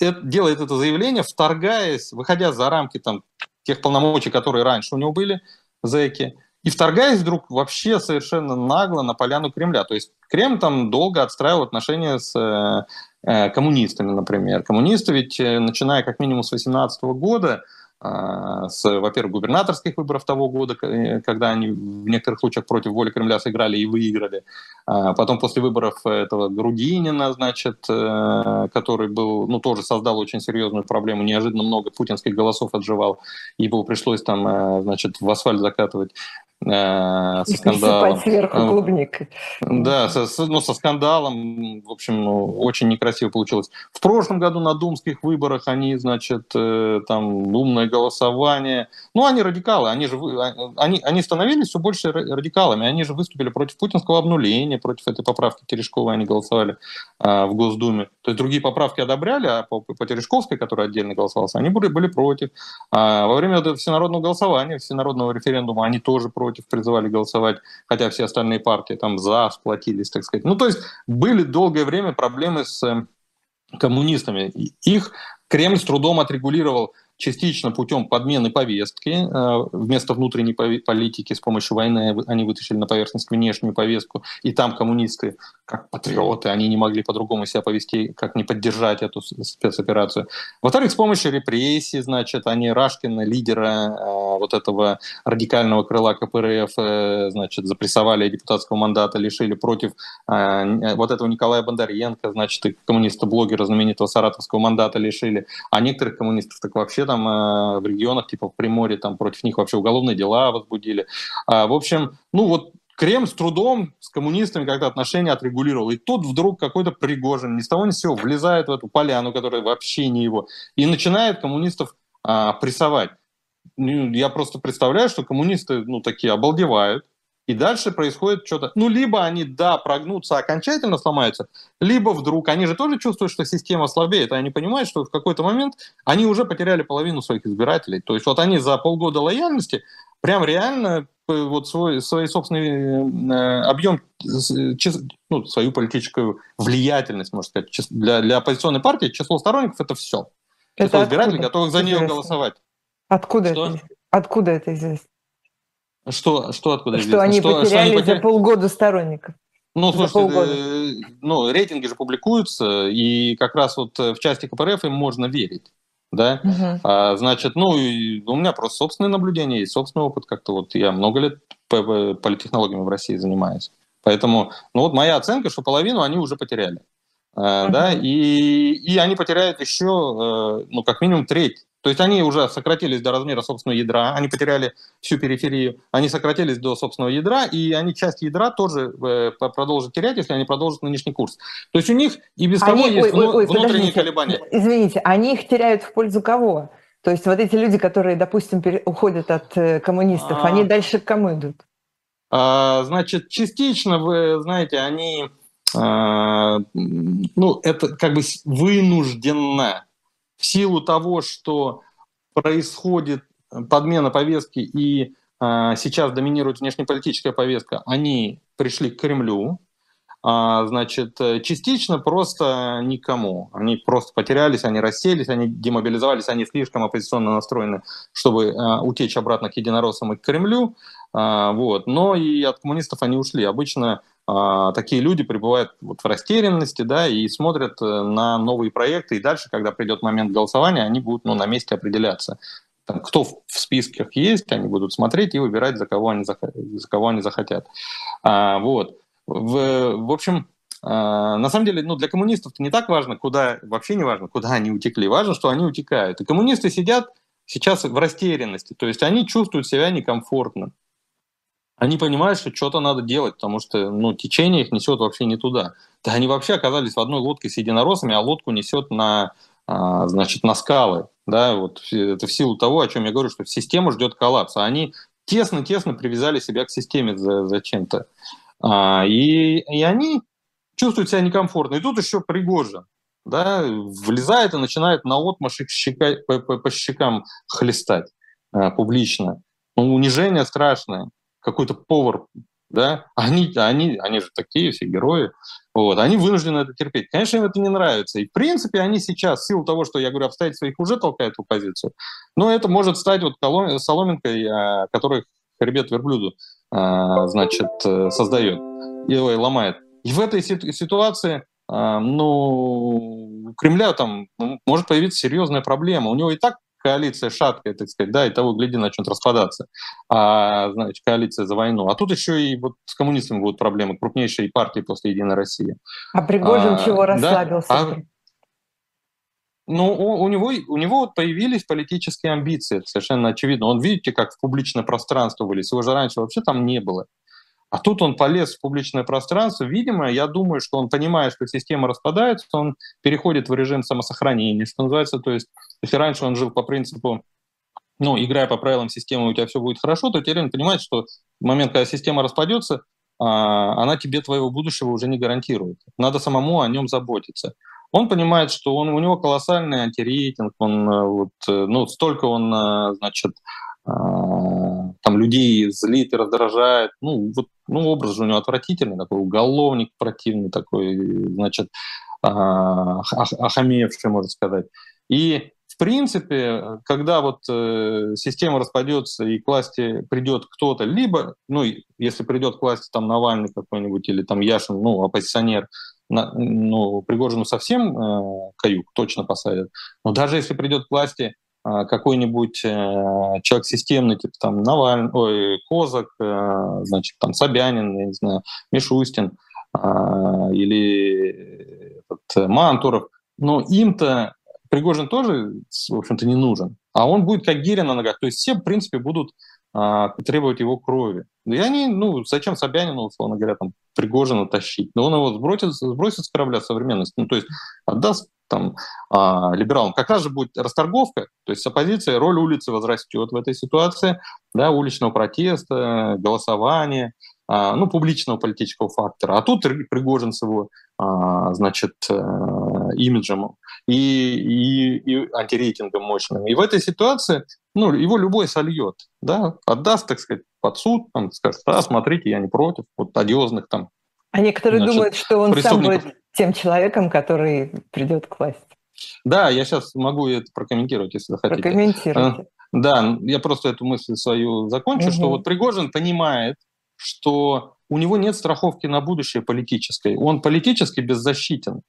делает это заявление, вторгаясь, выходя за рамки там, тех полномочий, которые раньше у него были, зэки, и вторгаясь вдруг вообще совершенно нагло на поляну Кремля. То есть Кремль там долго отстраивал отношения с э, коммунистами, например. Коммунисты ведь, начиная как минимум с две тысячи восемнадцатого года, э, с, во-первых, губернаторских выборов того года, когда они в некоторых случаях против воли Кремля сыграли и выиграли. Э, потом после выборов этого Грудинина, значит, э, который был, ну, тоже создал очень серьезную проблему, неожиданно много путинских голосов отживал, его пришлось там, значит, в асфальт закатывать. со скандалом. Присыпать сверху клубникой. Да, со, ну, со скандалом, в общем, очень некрасиво получилось. В прошлом году на думских выборах они, значит, там, умное голосование. Ну, они радикалы, они же они, они становились все больше радикалами. Они же выступили против путинского обнуления, против этой поправки Терешковой они голосовали а, в Госдуме. То есть другие поправки одобряли, а по, по Терешковской, которая отдельно голосовалась, они были, были против. А во время этого всенародного голосования, всенародного референдума они тоже против. Призывали голосовать, хотя все остальные партии там за, сплотились, так сказать. Ну, то есть были долгое время проблемы с коммунистами. Их Кремль с трудом отрегулировал частично путем подмены повестки. Вместо внутренней политики с помощью войны они вытащили на поверхность внешнюю повестку. И там коммунисты, как патриоты, они не могли по-другому себя повести, как не поддержать эту спецоперацию. Во-вторых, с помощью репрессий, значит, они Рашкина, лидера вот этого радикального крыла КПРФ, значит, запрессовали, депутатского мандата лишили, против вот этого Николая Бондаренко, значит, коммуниста-блогера знаменитого саратовского мандата лишили. А некоторых коммунистов так вообще там э, в регионах, типа в Приморье, там против них вообще уголовные дела возбудили. А, в общем, ну вот Кремль с трудом с коммунистами как-то отношения отрегулировал. И тут вдруг какой-то Пригожин ни с того ни с сего влезает в эту поляну, которая вообще не его, и начинает коммунистов а, прессовать. Я просто представляю, что коммунисты, ну, такие обалдевают. И дальше происходит что-то. Ну, либо они, да, прогнутся, окончательно сломаются, либо вдруг. Они же тоже чувствуют, что система слабеет, и они понимают, что в какой-то момент они уже потеряли половину своих избирателей. То есть вот они за полгода лояльности прям реально вот свой, свой собственный объем, ну, свою политическую влиятельность, можно сказать. Для, для оппозиционной партии число сторонников – это все. Это число избирателей, готовых за нее голосовать. Откуда это, откуда это известно? Что, что откуда известно? Что они что, потеряли что они потеря... за полгода сторонников. Ну, слушайте, э, ну, рейтинги же публикуются, и как раз вот в части КПРФ им можно верить. Да? Угу. А, значит, ну, и у меня просто собственные наблюдения и собственный опыт. Как-то вот я много лет политтехнологиями в России занимаюсь. Поэтому, ну, вот моя оценка, что половину они уже потеряли. А, угу. Да? И, и они потеряют еще, ну, как минимум треть. То есть они уже сократились до размера собственного ядра, они потеряли всю периферию, они сократились до собственного ядра, и они часть ядра тоже э, продолжат терять, если они продолжат нынешний курс. То есть у них и без того они, есть ой, вну, ой, внутренние подождите, колебания. Извините, они их теряют в пользу кого? То есть вот эти люди, которые, допустим, пере, уходят от э, коммунистов, а, они дальше к кому идут? А, значит, частично, вы знаете, они... А, ну, это как бы вынужденно. В силу того, что происходит подмена повестки и а, сейчас доминирует внешнеполитическая повестка, они пришли к Кремлю, а, значит, частично просто никому. Они просто потерялись, они расселись, они демобилизовались, они слишком оппозиционно настроены, чтобы а, утечь обратно к единороссам и к Кремлю. А, вот. Но и от коммунистов они ушли. Обычно такие люди пребывают вот в растерянности, да, и смотрят на новые проекты, и дальше, когда придет момент голосования, они будут, ну, на месте определяться. Там, кто в списках есть, они будут смотреть и выбирать, за кого они, за, за кого они захотят. А, вот. В, в общем, а, на самом деле, ну, для коммунистов-то не так важно, куда, вообще не важно, куда они утекли, важно, что они утекают. И коммунисты сидят сейчас в растерянности, то есть они чувствуют себя некомфортно. Они понимают, что что-то надо делать, потому что, ну, течение их несет вообще не туда. Да они вообще оказались в одной лодке с единороссами, а лодку несет на, а, значит, на скалы. Да? Вот это в силу того, о чем я говорю, что система ждет коллапса. Они тесно-тесно привязали себя к системе за, за чем-то. А, и, и они чувствуют себя некомфортно. И тут еще Пригожин, да, влезает и начинает наотмашь щека, по, по, по щекам хлестать а, публично. Ну, унижение страшное. Какой-то повар, да, они, они, они же такие все герои, вот, они вынуждены это терпеть. Конечно, им это не нравится. И, в принципе, они сейчас, в силу того, что, я говорю, обстоятельства их уже толкают в оппозицию, но это может стать вот соломинкой, которую хребет верблюду, значит, создает и ломает. И в этой ситуации, ну, у Кремля там может появиться серьезная проблема. У него и так коалиция шаткая, так сказать, да, и того, гляди, начнет распадаться, а, значит, коалиция за войну. А тут еще и вот с коммунистами будут проблемы, крупнейшие партии после «Единой России». А Пригожин а, чего расслабился? Да? А... Ну, у него, у него вот появились политические амбиции, это совершенно очевидно. Он, видите, как в публичное пространство вылез, его же раньше вообще там не было. А тут он полез в публичное пространство. Видимо, я думаю, что он понимает, что система распадается, он переходит в режим самосохранения, что называется. То есть, если раньше он жил по принципу, ну, играя по правилам системы, у тебя все будет хорошо, то теперь он понимает, что в момент, когда система распадется, она тебе твоего будущего уже не гарантирует. Надо самому о нем заботиться. Он понимает, что он, у него колоссальный антирейтинг, он, вот, ну, столько он, значит, там людей злит и раздражает. Ну, вот, ну, образ же у него отвратительный, такой уголовник противный, такой, значит, охамеевший, можно сказать. И, в принципе, когда вот система распадется и к власти придет кто-то, либо, ну, если придет к власти там Навальный какой-нибудь или там Яшин, ну, оппозиционер, ну, Пригожину совсем э, каюк точно посадят. Но даже если придет к власти э, какой-нибудь э, человек системный, типа там Навальный, ой, Козак, э, значит, там Собянин, я не знаю, Мишустин э, или вот, Мантуров, но им-то Пригожин тоже, в общем-то, не нужен. А он будет как гиря на ногах. То есть все, в принципе, будут э, требовать его крови. И они, ну, зачем Собянину, условно говоря, там, Пригожина тащить? Но он его сбросит, сбросит с корабля современности, ну, то есть отдаст там а, либералам. Как раз же будет расторговка, то есть с оппозицией роль улицы возрастет в этой ситуации, да, уличного протеста, голосования, а, ну, публичного политического фактора. А тут Пригожин с его, а, значит, а, имиджем и, и, и антирейтингом мощным. И в этой ситуации, ну, его любой сольет, да, отдаст, так сказать, под суд, там, скажет, а, смотрите, я не против, вот одиозных там. А некоторые, значит, думают, что он сам будет тем человеком, который придет к власти. Да, я сейчас могу это прокомментировать, если захотите. Прокомментируйте. Да, я просто эту мысль свою закончу, угу. Что вот Пригожин понимает, что у него нет страховки на будущее политической, он политически беззащитен.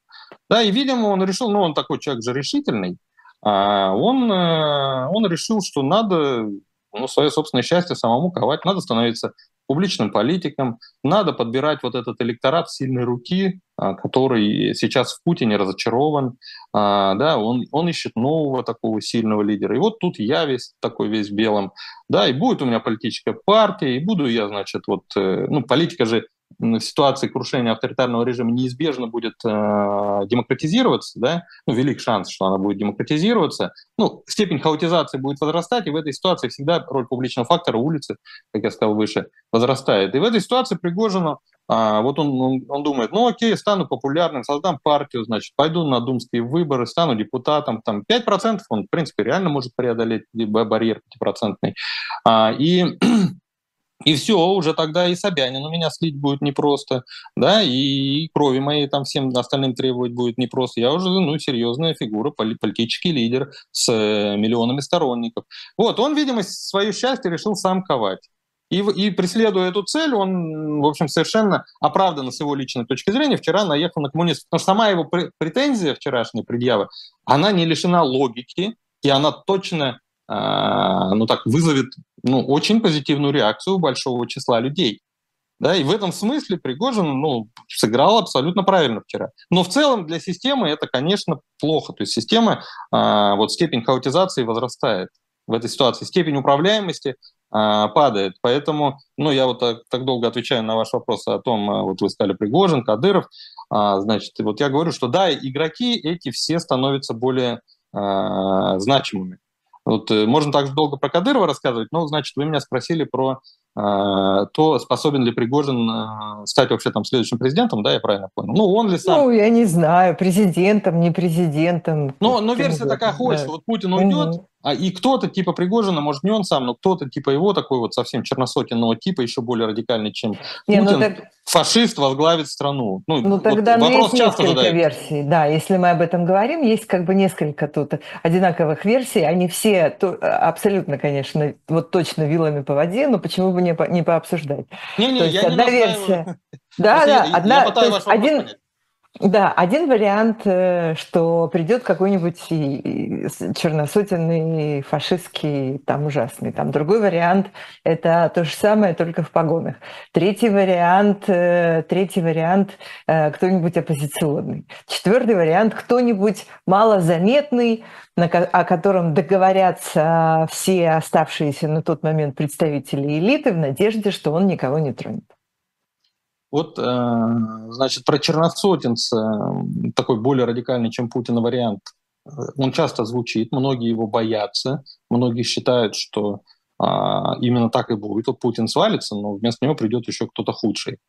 Да, и, видимо, он решил, ну, он такой человек же решительный, он, он решил, что надо... Ну, свое собственное счастье самому ковать. Надо становиться публичным политиком, надо подбирать вот этот электорат сильной руки, который сейчас в Путине разочарован. Да, он, он ищет нового такого сильного лидера. И вот тут я весь такой, весь белым. Да, и будет у меня политическая партия, и буду я, значит, вот... Ну, политика же в ситуации крушения авторитарного режима неизбежно будет э, демократизироваться, да, ну, велик шанс, что она будет демократизироваться, ну, степень хаотизации будет возрастать, и в этой ситуации всегда роль публичного фактора улицы, как я сказал выше, возрастает. И в этой ситуации Пригожину, э, вот он, он, он думает, ну окей, стану популярным, создам партию, значит, пойду на думские выборы, стану депутатом, там пять процентов он, в принципе, реально может преодолеть барьер пятипроцентный. А, и... И все, уже тогда и Собянину меня слить будет непросто, да, и крови моей там всем остальным требовать будет непросто. Я уже, ну, серьезная фигура, политический лидер с миллионами сторонников. Вот, он, видимо, свое счастье решил сам ковать. И, и преследуя эту цель, он, в общем, совершенно оправданно с его личной точки зрения вчера наехал на коммунистов. Потому что сама его претензия вчерашняя, предъява, она не лишена логики, и она точно... ну так, вызовет, ну, очень позитивную реакцию большого числа людей. Да, и в этом смысле Пригожин, ну, сыграл абсолютно правильно вчера. Но в целом для системы это, конечно, плохо. То есть система, а, вот степень хаотизации возрастает в этой ситуации, степень управляемости а, падает. Поэтому, ну, я вот так, так долго отвечаю на ваш вопрос о том, вот вы сказали Пригожин, Кадыров, а, значит, вот я говорю, что да, игроки эти все становятся более а, значимыми. Вот, можно так же долго про Кадырова рассказывать, но, значит, вы меня спросили про э, то, способен ли Пригожин э, стать вообще там следующим президентом, да, я правильно понял? Ну, он ли сам? Ну, я не знаю, президентом, не президентом. Но, но версия такая ходит, да. Что вот Путин уйдет, угу. а, и кто-то типа Пригожина, может, не он сам, но кто-то типа его, такой вот совсем черносотенного типа, еще более радикальный, чем не, Путин, ну, так... фашист возглавит страну. Ну, ну тогда вот, ну, вопрос есть часто несколько задают. Версий, да, если мы об этом говорим, есть как бы несколько тут одинаковых версий, они все то, абсолютно, конечно, вот точно вилами по воде, но почему бы не, по, не пообсуждать? Не-не, я есть, не одна версия. Да, да, одна, один, Да, один вариант, что придет какой-нибудь черносотенный, фашистский, там ужасный. Там другой вариант – это то же самое, только в погонах. Третий вариант, третий вариант – кто-нибудь оппозиционный. Четвертый вариант – кто-нибудь малозаметный, о котором договорятся все оставшиеся на тот момент представители элиты в надежде, что он никого не тронет. Вот, значит, про черносотенца, такой более радикальный, чем Путин, вариант, он часто звучит, многие его боятся, многие считают, что именно так и будет. Вот Путин свалится, но вместо него придет еще кто-то худший.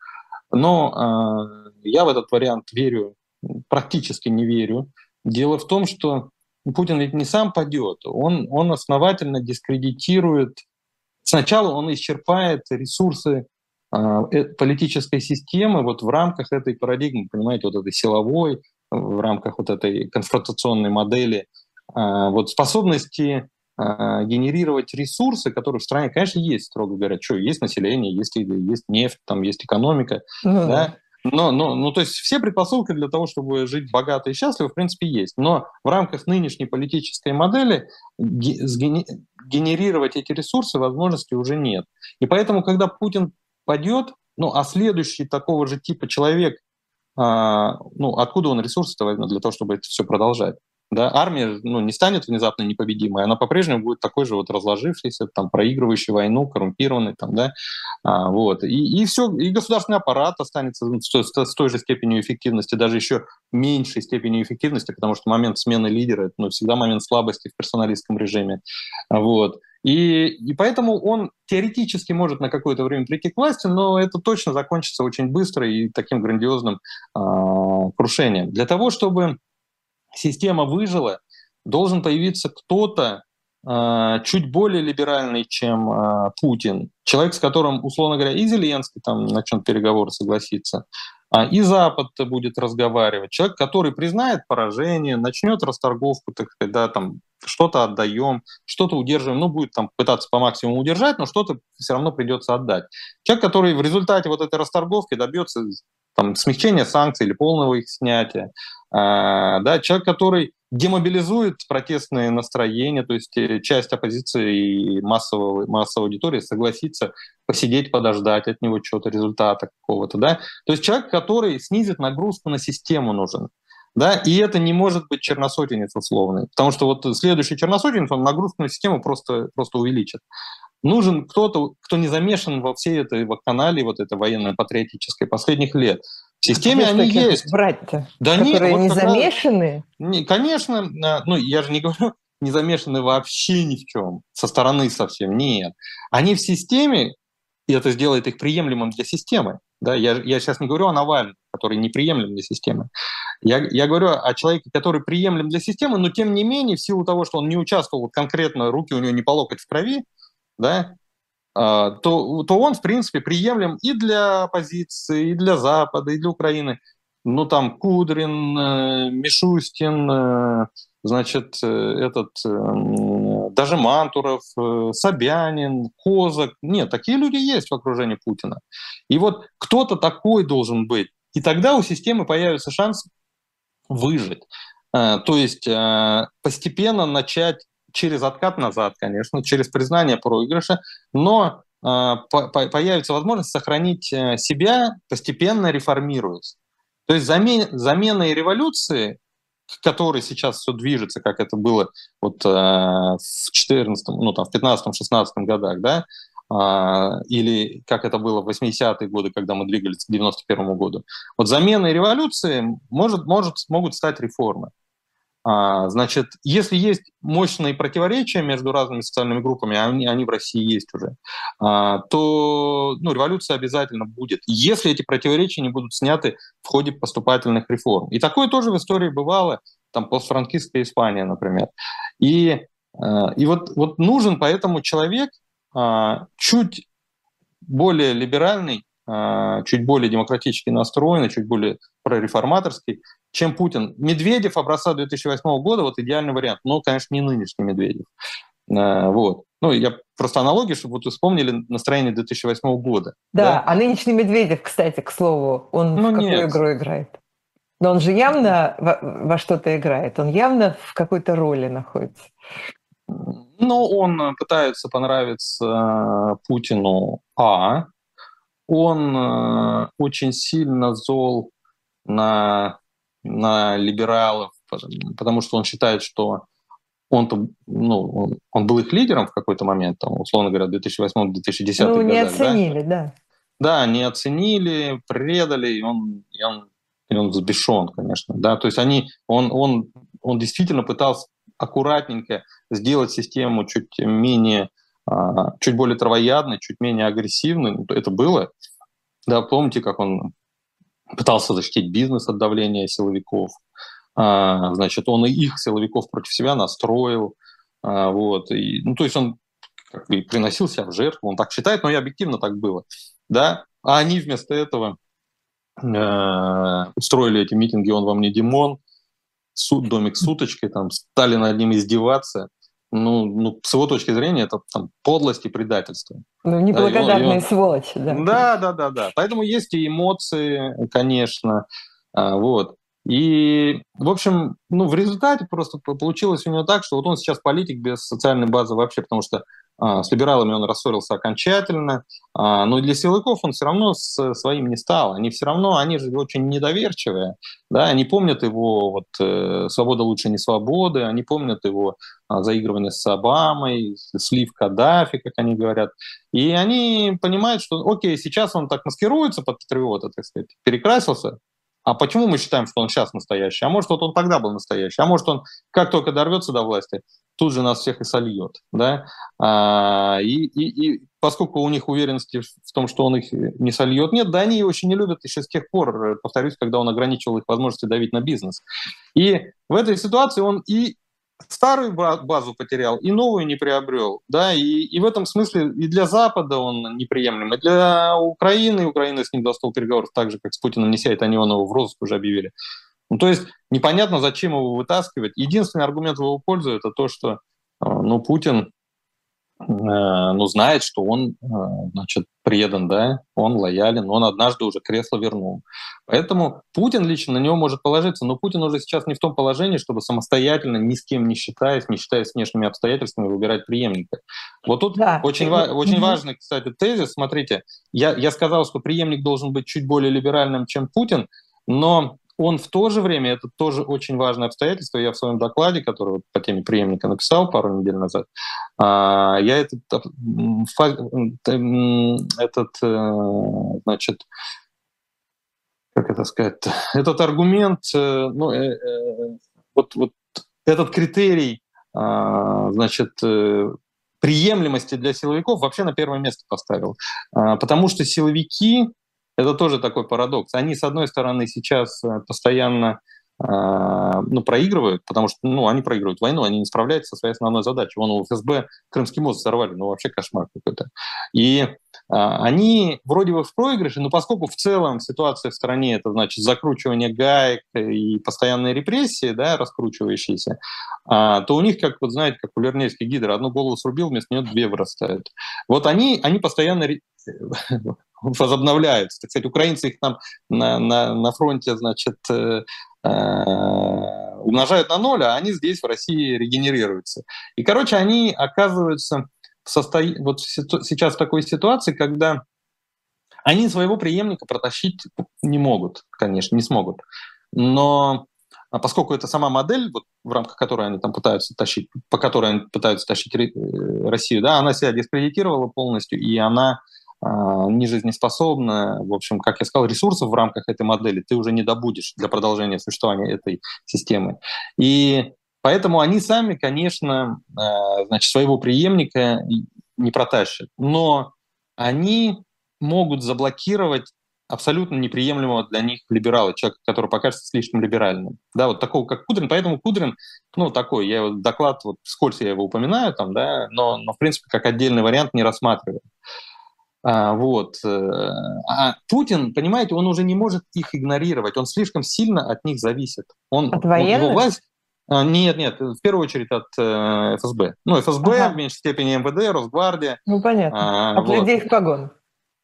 Но я в этот вариант верю, практически не верю. Дело в том, что Путин ведь не сам падет, он, он основательно дискредитирует. Сначала он исчерпает ресурсы политической системы вот в рамках этой парадигмы, понимаете, вот этой силовой, в рамках вот этой конфронтационной модели, вот способности генерировать ресурсы, которые в стране, конечно, есть, строго говоря, что есть население, есть, есть нефть, там есть экономика, ну, да? Но, но, ну, то есть все предпосылки для того, чтобы жить богато и счастливо, в принципе, есть. Но в рамках нынешней политической модели генерировать эти ресурсы возможности уже нет. И поэтому, когда Путин падет, ну а следующий такого же типа человек, а, ну откуда он ресурсы-то возьмет для того, чтобы это все продолжать? Да? Армия ну, не станет внезапно непобедимой, она по-прежнему будет такой же вот разложившейся, там, проигрывающей войну, коррумпированной. Там, да? а, вот. и, и все, и государственный аппарат останется с, с той же степенью эффективности, даже еще меньшей степенью эффективности, потому что момент смены лидера — это ну, всегда момент слабости в персоналистском режиме. Вот. И, и поэтому он теоретически может на какое-то время прийти к власти, но это точно закончится очень быстро и таким грандиозным э, крушением. Для того, чтобы система выжила, должен появиться кто-то э, чуть более либеральный, чем э, Путин. Человек, с которым, условно говоря, и Зеленский там начнет переговоры, согласиться, э, и Запад будет разговаривать. Человек, который признает поражение, начнет расторговку, так сказать, да, там, что-то отдаем, что-то удерживаем, ну, будет там пытаться по максимуму удержать, но что-то все равно придется отдать. Человек, который в результате вот этой расторговки добьется там, смягчения санкций или полного их снятия. А, да, человек, который демобилизует протестные настроения, то есть часть оппозиции и массового, массовой аудитории согласится посидеть, подождать от него чего-то, результата какого-то. Да? То есть человек, который снизит нагрузку на систему, нужен. Да, и это не может быть черносотенец условный, потому что вот следующий черносотенец, он нагрузку на систему просто, просто увеличит. Нужен кто-то, кто не замешан во всей этой вакханалии, вот этой военно-патриотической последних лет. В системе они есть. Брать-то, да нет, которые вот не замешаны? Не, конечно, ну я же не говорю, не замешаны вообще ни в чем, со стороны совсем, нет. Они в системе, и это сделает их приемлемым для системы. Да, я, я сейчас не говорю о Навальном, который неприемлем для системы. Я, я говорю о человеке, который приемлем для системы, но тем не менее, в силу того, что он не участвовал конкретно, руки у него не по локоть в крови, да, то, то он, в принципе, приемлем и для оппозиции, и для Запада, и для Украины. Ну, там Кудрин, Мишустин, значит, этот, даже Мантуров, Собянин, Козак. Нет, такие люди есть в окружении Путина. И вот кто-то такой должен быть. И тогда у системы появится шанс выжить. То есть постепенно начать через откат назад, конечно, через признание проигрыша, но появится возможность сохранить себя, постепенно реформируясь. То есть замена и революции, к которой сейчас все движется, как это было вот в четырнадцатом, ну там в пятнадцатом-шестнадцатом годах, да, или как это было в восьмидесятые годы, когда мы двигались к девяносто первому году. Вот заменой революции может, может, могут стать реформы. Значит, если есть мощные противоречия между разными социальными группами, они, они в России есть уже, то ну, революция обязательно будет, если эти противоречия не будут сняты в ходе поступательных реформ. И такое тоже в истории бывало, там постфранкистская Испания, например. И, и вот, вот нужен поэтому человек, чуть более либеральный, чуть более демократически настроенный, чуть более прореформаторский, чем Путин. Медведев образца две тысячи восьмого года, вот идеальный вариант, но, конечно, не нынешний Медведев. Вот. Ну, я просто аналогию, чтобы вот вы вспомнили настроение две тысячи восьмого года. Да, да? А нынешний Медведев, кстати, к слову, он ну, в какую нет. игру играет? Но он же явно во, во что-то играет, он явно в какой-то роли находится. Ну, он пытается понравиться Путину, а он очень сильно зол на, на либералов, потому что он считает, что он-то, ну, он был их лидером в какой-то момент, там, условно говоря, две тысячи восьмом — две тысячи десятом году. Ну, не оценили, да. Да, не оценили, предали, и он, и он, и он взбешен, конечно. Да? То есть они, он, он, он действительно пытался аккуратненько сделать систему чуть менее, чуть более травоядной, чуть менее агрессивной. Это было. Да, помните, как он пытался защитить бизнес от давления силовиков. Значит, он и их силовиков против себя настроил. Вот. И, ну, то есть он как бы приносил себя в жертву. Он так считает, но и объективно так было. Да? А они вместо этого э, устроили эти митинги «Он вам не Димон», суд, домик с уточкой, там, стали над ним издеваться. Ну, ну, с его точки зрения, это там подлость и предательство. Ну, неблагодарные, да, сволочи. Да. да, да, да, да. Поэтому есть и эмоции, конечно. Вот. И, в общем, ну, в результате просто получилось у него так, что вот он сейчас политик без социальной базы вообще, потому что а, с либералами он рассорился окончательно, а, но для силовиков он все равно с, своим не стал. Они все равно, они же очень недоверчивые, да, они помнят его вот, э, «Свобода лучше не свободы», они помнят его а, заигрывание с Обамой, слив Каддафи, как они говорят. И они понимают, что, окей, сейчас он так маскируется под патриота, так сказать, перекрасился. А почему мы считаем, что он сейчас настоящий? А может, вот он тогда был настоящий? А может, он как только дорвется до власти, тут же нас всех и сольет, да? А, и, и, и поскольку у них уверенности в том, что он их не сольет, нет, да они его очень не любят еще с тех пор, повторюсь, когда он ограничивал их возможности давить на бизнес. И в этой ситуации он и старую базу потерял, и новую не приобрел, да? И, и в этом смысле и для Запада он неприемлем, и для Украины. Украина с ним достал переговоров так же, как с Путиным не сядет, они его в розыск уже объявили. Ну, то есть непонятно, зачем его вытаскивать. Единственный аргумент в его пользу — это то, что ну, Путин э, ну, знает, что он э, значит, предан, да? Он лоялен, он однажды уже кресло вернул. Поэтому Путин лично на него может положиться, но Путин уже сейчас не в том положении, чтобы самостоятельно, ни с кем не считаясь, не считаясь внешними обстоятельствами, выбирать преемника. Вот тут да. очень, ва- очень важный, кстати, тезис. Смотрите, я, я сказал, что преемник должен быть чуть более либеральным, чем Путин, но... Он в то же время, это тоже очень важное обстоятельство, я в своем докладе, который по теме преемника написал пару недель назад, я этот, этот, значит, как это сказать, этот аргумент, ну, вот, вот этот критерий, значит, преемлемости для силовиков вообще на первое место поставил, потому что силовики, это тоже такой парадокс. Они, с одной стороны, сейчас постоянно э, ну, проигрывают, потому что ну, они проигрывают войну, они не справляются со своей основной задачей. Вон у эф эс бэ Крымский мост взорвали, ну вообще кошмар какой-то. И э, они вроде бы в проигрыше, но поскольку в целом ситуация в стране — это значит закручивание гаек и постоянные репрессии, да, раскручивающиеся, э, то у них, как вот знаете, как у Лернейской гидры, одну голову срубил, вместо нее две вырастают. Вот они, они постоянно... возобновляются. Так сказать, украинцы их там на, на, на фронте, значит, э, э, умножают на ноль, а они здесь, в России, регенерируются. И, короче, они оказываются в состо... вот сейчас в такой ситуации, когда они своего преемника протащить не могут, конечно, не смогут. Но поскольку это сама модель, вот, в рамках которой они там пытаются тащить, по которой они пытаются тащить Россию, да, она себя дискредитировала полностью, и она не жизнеспособна, в общем, как я сказал, ресурсов в рамках этой модели ты уже не добудешь для продолжения существования этой системы. И поэтому они сами, конечно, значит, своего преемника не протащат. Но они могут заблокировать абсолютно неприемлемого для них либерала, человека, который покажется слишком либеральным. Да, вот такого, как Кудрин. Поэтому Кудрин, ну, такой, я его доклад, вот вскользь я его упоминаю, там, да, но, но, в принципе, как отдельный вариант не рассматриваю. Вот. А Путин, понимаете, он уже не может их игнорировать, он слишком сильно от них зависит. Он, от военных? Его власть... Нет, нет, в первую очередь от эф эс бэ. Ну, эф эс бэ, ага. В меньшей степени эм вэ дэ, Росгвардия. Ну, понятно. А, от вот. Людей в погонах.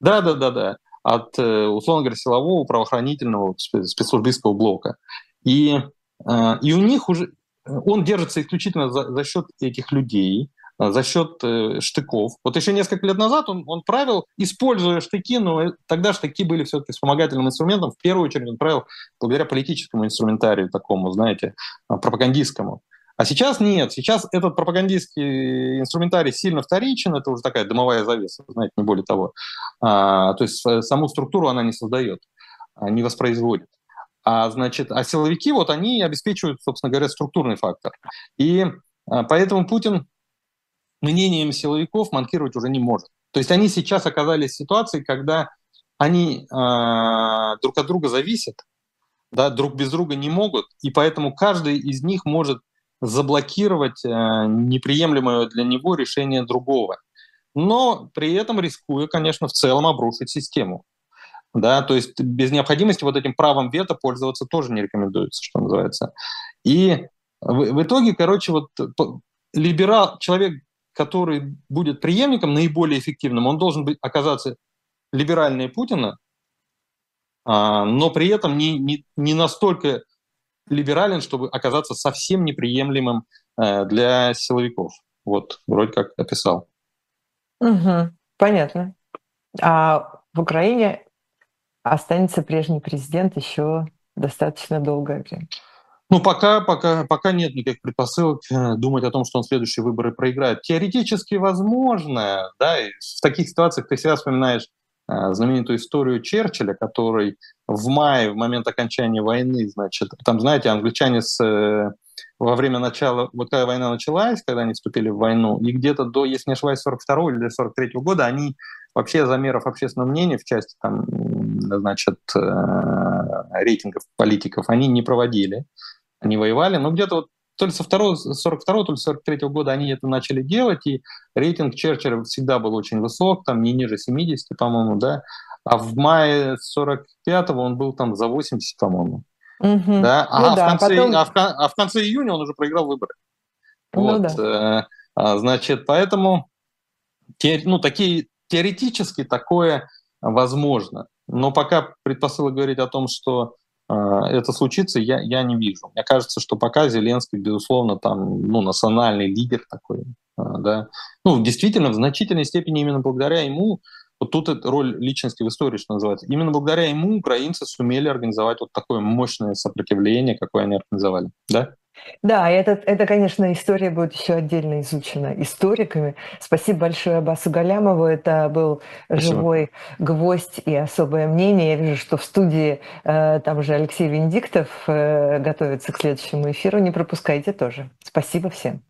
Да, да, да, да. от, условно говоря, силового, правоохранительного, спецслужбистского блока. И, и у них уже... Он держится исключительно за, за счет этих людей, за счет э, штыков. Вот еще несколько лет назад он, он правил, используя штыки, но тогда штыки были все-таки вспомогательным инструментом. В первую очередь он правил благодаря политическому инструментарию такому, знаете, пропагандистскому. А сейчас нет. Сейчас этот пропагандистский инструментарий сильно вторичен, это уже такая дымовая завеса, знаете, не более того. А, то есть саму структуру она не создает, не воспроизводит. А, значит, а силовики, вот они обеспечивают, собственно говоря, структурный фактор. И а, поэтому Путин мнением силовиков манкировать уже не может. То есть они сейчас оказались в ситуации, когда они а, друг от друга зависят, да, друг без друга не могут, и поэтому каждый из них может заблокировать а, неприемлемое для него решение другого. Но при этом рискуя, конечно, в целом обрушить систему. Да, то есть без необходимости вот этим правом вето пользоваться тоже не рекомендуется, что называется. И в, в итоге, короче, вот либерал, человек, который будет преемником наиболее эффективным, он должен быть, оказаться либеральнее Путина, а, но при этом не, не, не настолько либерален, чтобы оказаться совсем неприемлемым а, для силовиков. Вот, вроде как описал. Угу, понятно. А в Украине... Останется прежний президент еще достаточно долгое время. Ну, пока, пока, пока нет никаких предпосылок думать о том, что он следующие выборы проиграет. Теоретически возможно, да, и в таких ситуациях ты всегда вспоминаешь э, знаменитую историю Черчилля, который в мае, в момент окончания войны, значит, там, знаете, англичане с, э, во время начала, вот когда война началась, когда они вступили в войну, и где-то до, если не ошибаюсь, сорок второго или сорок третьего года они вообще замеров общественного мнения в части там, значит, рейтингов политиков они не проводили, они воевали, но где-то вот то ли со сорок второго, то ли с сорок третьего года они это начали делать, и рейтинг Черчилля всегда был очень высок, там не ниже семидесяти, по-моему, да, а в мае сорок пятого он был там за восемьдесят, по-моему, угу. да, а, ну, в да конце, потом... а, в, а в конце июня он уже проиграл выборы. Ну, вот, да. а, значит, поэтому те, ну, такие теоретически такое возможно. Но пока предпосылок говорить о том, что э, это случится, я, я не вижу. Мне кажется, что пока Зеленский, безусловно, там, ну, национальный лидер такой. Э, да. Ну, действительно, в значительной степени именно благодаря ему, вот тут это роль личности в истории, что называется, именно благодаря ему украинцы сумели организовать вот такое мощное сопротивление, какое они организовали. Да? Да, это, это, конечно, история будет еще отдельно изучена историками. Спасибо большое Аббасу Галлямову. Это был Спасибо. Живой гвоздь и особое мнение. Я вижу, что в студии э, там же Алексей Венедиктов э, готовится к следующему эфиру. Не пропускайте тоже. Спасибо всем.